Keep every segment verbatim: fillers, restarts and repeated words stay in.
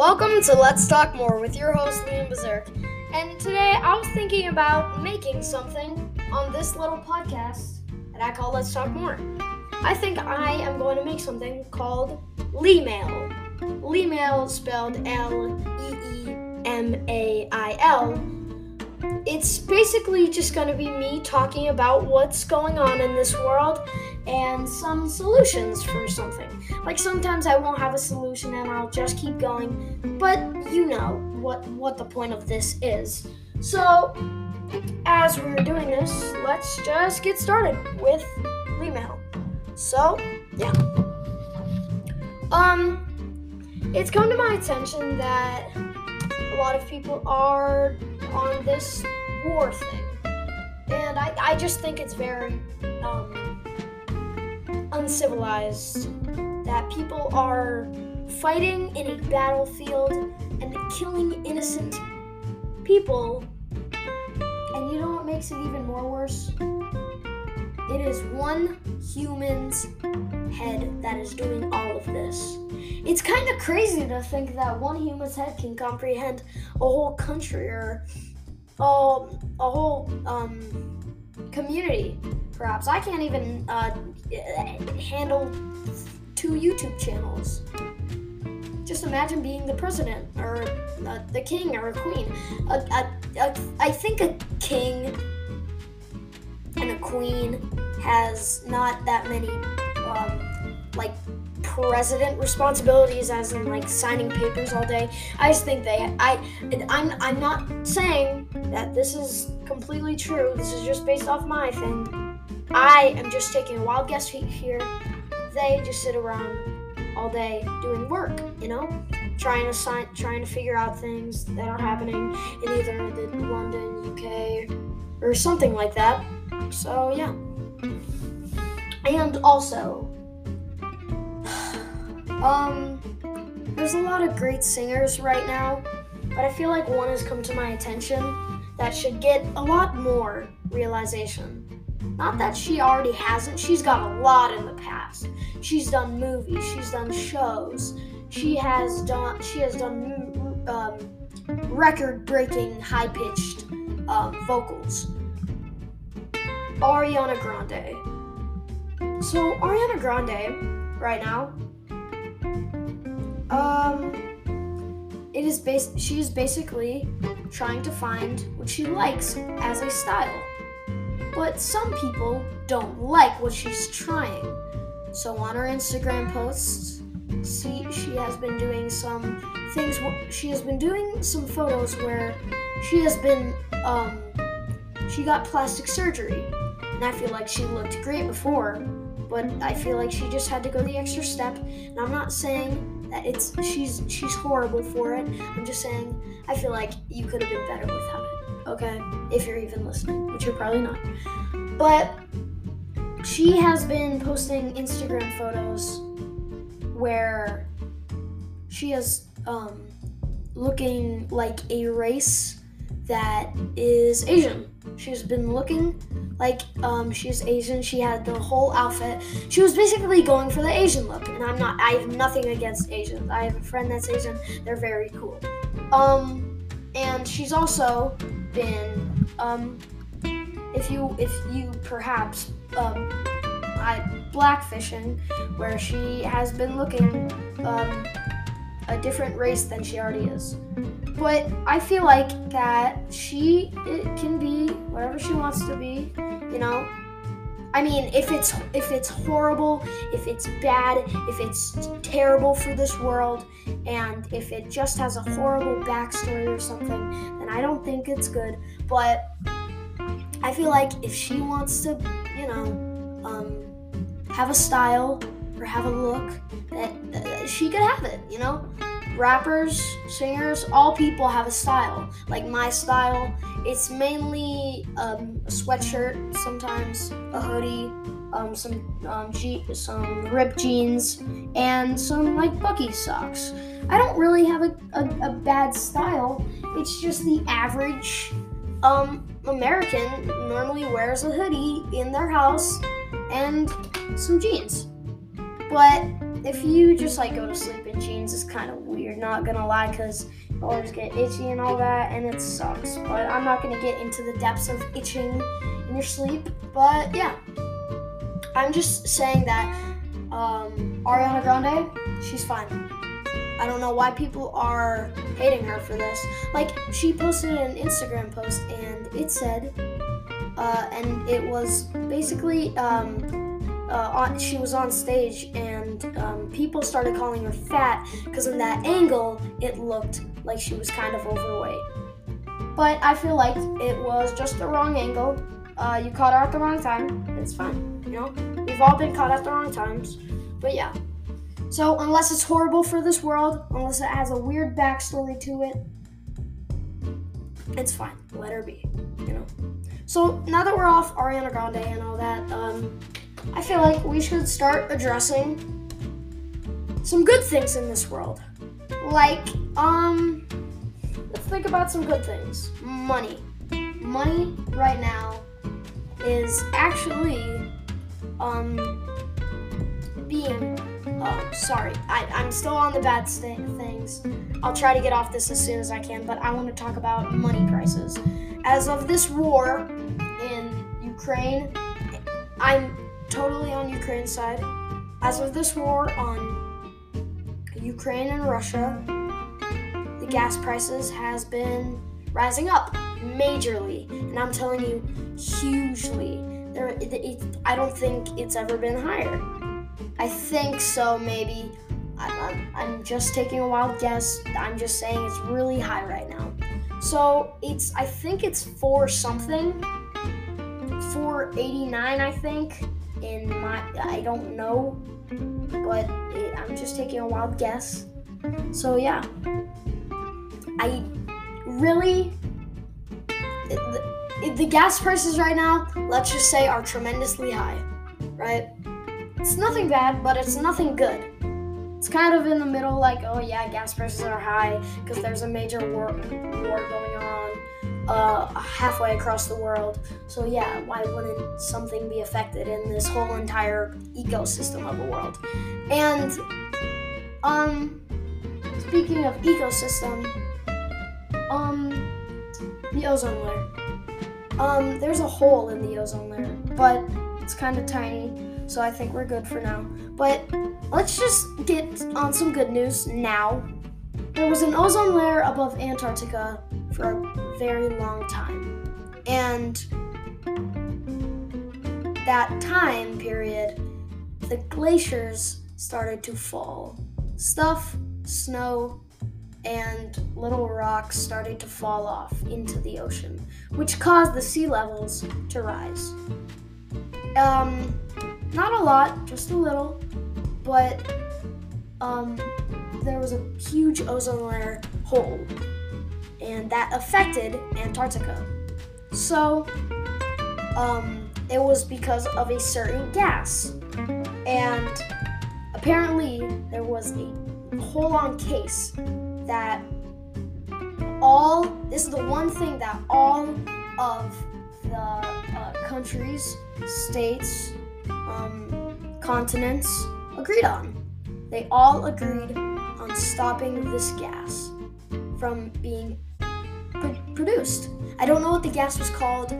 Welcome to Let's Talk More with your host, Liam Berserk. And today I was thinking about making something on this little podcast that I call Let's Talk More. I think I am going to make something called Leemail. Leemail spelled L E E M A I L. It's basically just going to be me talking about what's going on in this world and some solutions for something. Like sometimes I won't have a solution and I'll just keep going, but you know what what the point of this is. So as we're doing this, let's just get started with Leemail. So yeah. Um it's come to my attention that a lot of people are on this war thing. And I, I just think it's very um uncivilized that people are fighting in a battlefield and killing innocent people. And you know what makes it even more worse? It is one human's head that is doing all of this. It's kind of crazy to think that one human's head can comprehend a whole country or a, a whole um, community. Perhaps I can't even uh, handle two YouTube channels. Just imagine being the president or uh, the king or a queen. A, a, a, I think a king and a queen has not that many um, like president responsibilities, as in like signing papers all day. I just think they. I I'm I'm not saying that this is completely true. This is just based off my thing. I am just taking a wild guess here. They just sit around all day doing work, you know, trying to sign, trying to figure out things that are happening in either the London, U K, or something like that. So yeah. And also, um, there's a lot of great singers right now, but I feel like one has come to my attention that should get a lot more realization. Not that she already hasn't. She's got a lot in the past. She's done movies. She's done shows. She has done. She has done um, record-breaking, high-pitched uh, vocals. Ariana Grande. So Ariana Grande, right now, um, it is bas- She is basically trying to find what she likes as a style. But some people don't like what she's trying. So on her Instagram posts, see, she has been doing some things. Wh- she has been doing some photos where she has been. Um, she got plastic surgery, and I feel like she looked great before, but I feel like she just had to go the extra step. And I'm not saying that it's she's she's horrible for it. I'm just saying I feel like you could have been better without it. Okay, if you're even listening, which you're probably not. But she has been posting Instagram photos where she is um, looking like a race that is Asian. She's been looking like um, she's Asian. She had the whole outfit. She was basically going for the Asian look, and I'm not. I have nothing against Asians. I have a friend that's Asian. They're very cool. Um, and she's also been um if you if you perhaps um I blackfishing, where she has been looking um a different race than she already is. But I feel like that she it can be whatever she wants to be, you know. I mean, if it's if it's horrible, if it's bad, if it's terrible for this world, and if it just has a horrible backstory or something, then I don't think it's good. But I feel like if she wants to, you know, um, have a style or have a look, that uh, she could have it, you know. Rappers, singers, all people have a style. Like my style, it's mainly um, a sweatshirt, sometimes a hoodie, um, some um, je- some ripped jeans, and some like Bucky socks. I don't really have a, a, a bad style. It's just the average um, American normally wears a hoodie in their house and some jeans. But if you just like go to sleep in jeans, it's kind of weird, not gonna lie, because you always get itchy and all that, and it sucks. But I'm not gonna get into the depths of itching in your sleep. But yeah, I'm just saying that um, Ariana Grande, she's fine. I don't know why people are hating her for this. Like, she posted an Instagram post, and it said, uh, and it was basically, um, uh, on, she was on stage, and um, people started calling her fat, because in that angle, it looked like she was kind of overweight. But I feel like it was just the wrong angle. Uh, you caught her at the wrong time. It's fine, you know? We've all been caught at the wrong times, but yeah. So, unless it's horrible for this world, unless it has a weird backstory to it, it's fine. Let her be, you know. So, now that we're off Ariana Grande and all that, um, I feel like we should start addressing some good things in this world. Like, um, let's think about some good things. Money. Money right now is actually, um, being... Oh, sorry. I, I'm still on the bad st- things. I'll try to get off this as soon as I can, but I want to talk about money prices. As of this war in Ukraine, I'm totally on Ukraine's side. As of this war on Ukraine and Russia, the gas prices has been rising up majorly, and I'm telling you, hugely. There, it, it, I don't think it's ever been higher. I think so, maybe. I'm, I'm just taking a wild guess. I'm just saying it's really high right now. So it's, I think it's four something, four eighty-nine, I think. In my, I don't know, but it, I'm just taking a wild guess. So yeah, I really, the, the gas prices right now, let's just say, are tremendously high, right? It's nothing bad, but it's nothing good. It's kind of in the middle, like, oh yeah, gas prices are high because there's a major war, war going on uh, halfway across the world. So yeah, why wouldn't something be affected in this whole entire ecosystem of a world? And um, speaking of ecosystem, um, the ozone layer. Um, there's a hole in the ozone layer, but it's kind of tiny. So I think we're good for now. But let's just get on some good news now. There was an ozone layer above Antarctica for a very long time. And that time period, the glaciers started to fall. Stuff, snow, and little rocks started to fall off into the ocean, which caused the sea levels to rise. Um... Not a lot, just a little, but um, there was a huge ozone layer hole, and that affected Antarctica. So um, it was because of a certain gas, and apparently there was a whole-on case that all, this is the one thing that all of the uh, countries, states, Um, continents agreed on. They all agreed on stopping this gas from being pr- produced. I don't know what the gas was called.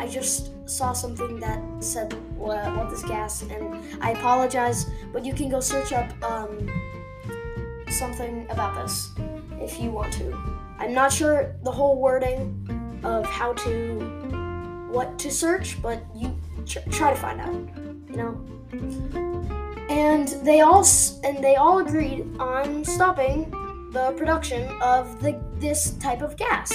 I just saw something that said what, what this gas, and I apologize, but you can go search up um, something about this if you want to. I'm not sure the whole wording of how to, what to search, but you tr- try to find out. You know, and they all and they all agreed on stopping the production of the this type of gas.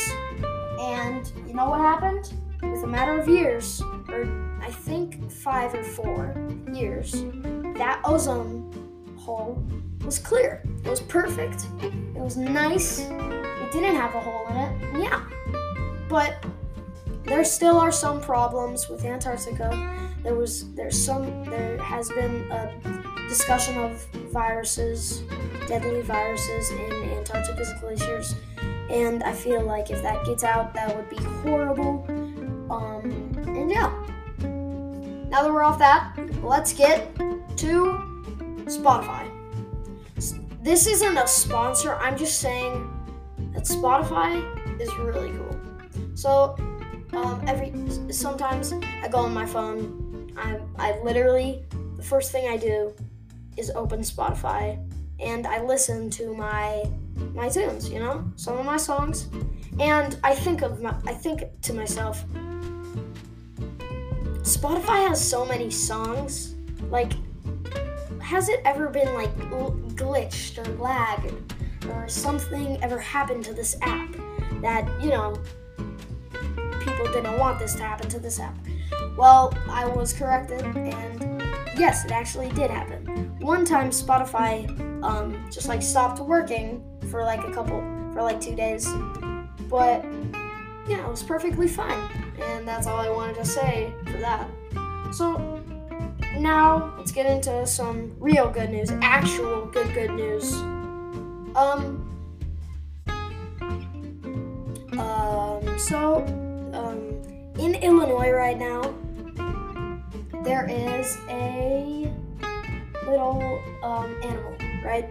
And you know what happened? With a matter of years, or I think five or four years, that ozone hole was clear. It was perfect. It was nice. It didn't have a hole in it. Yeah, but there still are some problems with Antarctica. There was, there's some, there has been a discussion of viruses, deadly viruses in Antarctica's glaciers, and I feel like if that gets out, that would be horrible. Um, and yeah. Now that we're off that, let's get to Spotify. This isn't a sponsor. I'm just saying that Spotify is really cool. So um, every sometimes I go on my phone. I I literally the first thing I do is open Spotify and I listen to my my tunes. You know, some of my songs, and I think of my, I think to myself, Spotify has so many songs. Like, has it ever been like l- glitched or lagged or something ever happened to this app that, you know, people didn't want this to happen to this app? Well, I was corrected, and yes, it actually did happen. One time Spotify um, just like stopped working for like a couple, for like two days, but yeah, it was perfectly fine. And that's all I wanted to say for that. So, now, let's get into some real good news, actual good, good news. Um, um, so, um, in Illinois right now, there is a little, um, animal, right?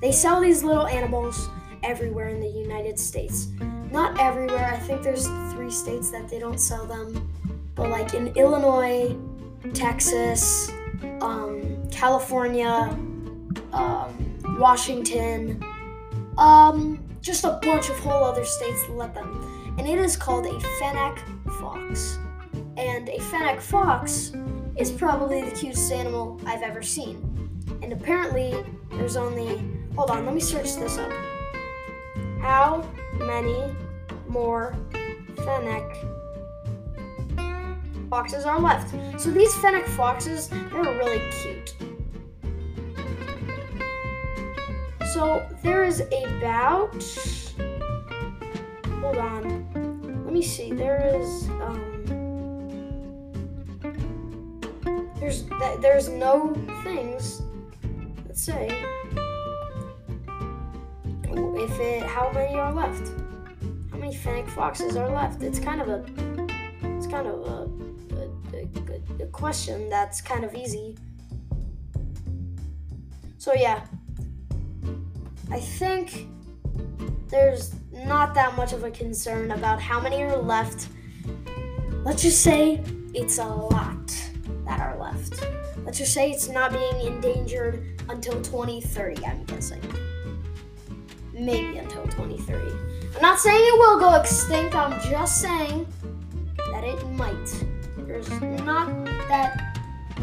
They sell these little animals everywhere in the United States. Not everywhere, I think there's three states that they don't sell them, but like in Illinois, Texas, um, California, um, Washington, um, just a bunch of whole other states let them. And it is called a fennec fox. And a fennec fox is probably the cutest animal I've ever seen. And apparently there's only, hold on, let me search this up. How many more fennec foxes are left? So these fennec foxes, they're really cute. So there is about, hold on, let me see, there is, um, there's, there's no things that say if it, how many are left, how many fennec foxes are left. It's kind of a, it's kind of a, a question that's kind of easy. So yeah, I think there's not that much of a concern about how many are left. Let's just say it's a lot that are left. Let's just say it's not being endangered until twenty thirty, I'm guessing. Maybe until twenty thirty. I'm not saying it will go extinct, I'm just saying that it might. There's not that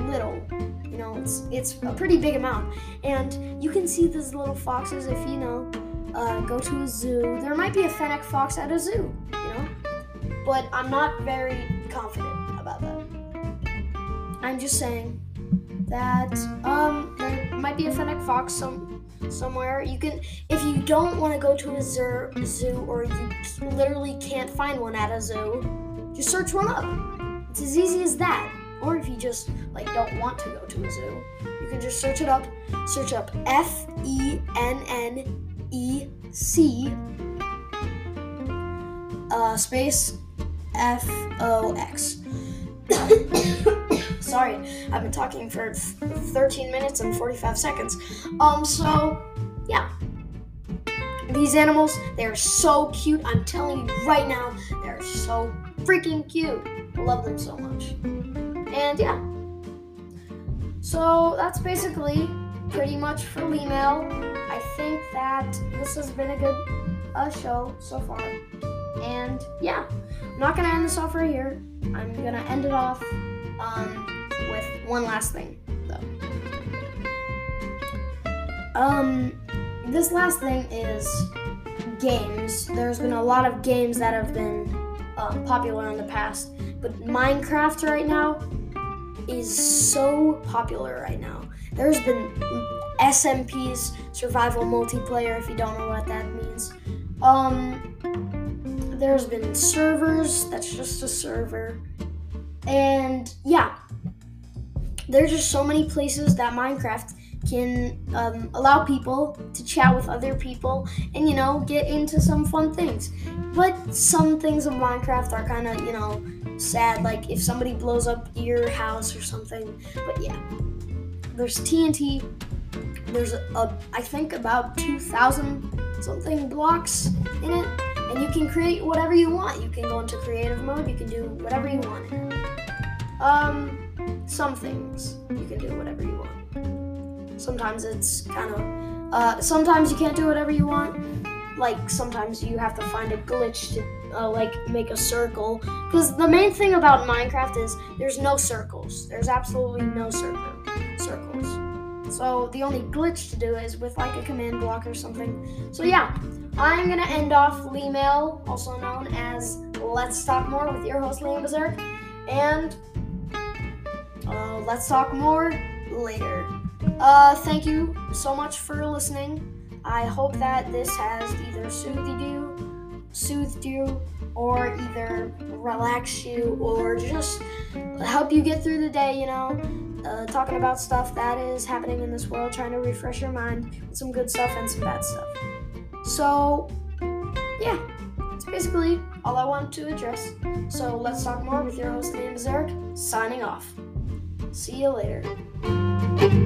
little, you know, it's it's a pretty big amount. And you can see these little foxes if you know, uh, go to a zoo. There might be a fennec fox at a zoo, you know, but I'm not very confident about that. I'm just saying that um, there might be a fennec fox some, somewhere. You can, if you don't want to go to a zoo, zoo or you literally can't find one at a zoo, just search one up. It's as easy as that. Or if you just like don't want to go to a zoo, you can just search it up. Search up F E N N E C uh, space F O X. Sorry, I've been talking for thirteen minutes and forty-five seconds. Um, so yeah, these animals, they are so cute. I'm telling you right now, they're so freaking cute. Love them so much. And yeah, so that's basically pretty much for Leemail. I think that this has been a good uh, show so far. And yeah, I'm not gonna end this off right here. I'm gonna end it off um, with one last thing though. Um, this last thing is games. There's been a lot of games that have been uh, popular in the past. But Minecraft right now is so popular right now. There's been S M Ps, survival multiplayer, if you don't know what that means. Um, there's been servers, that's just a server. And yeah, there's just so many places that Minecraft can um, allow people to chat with other people and, you know, get into some fun things. But some things of Minecraft are kind of, you know, sad, like if somebody blows up your house or something. But yeah, there's T N T, there's a, a I think about two thousand something blocks in it, and you can create whatever you want. You can go into creative mode, you can do whatever you want in it. Um, some things you can do whatever you want. Sometimes it's kind of, uh, sometimes you can't do whatever you want. Like, sometimes you have to find a glitch to, uh, like, make a circle. Because the main thing about Minecraft is there's no circles. There's absolutely no circle, circles. So the only glitch to do is with, like, a command block or something. So, yeah, I'm going to end off Leemail, also known as Let's Talk More, with your host, Liam Berserk. And uh, let's talk more later. Uh, thank you so much for listening. I hope that this has either soothed you, soothed you, or either relaxed you, or just help you get through the day, you know, uh, talking about stuff that is happening in this world, trying to refresh your mind with some good stuff and some bad stuff. So, yeah, it's basically all I want to address. So let's talk more with your host, Liam Berserk, signing off. See you later.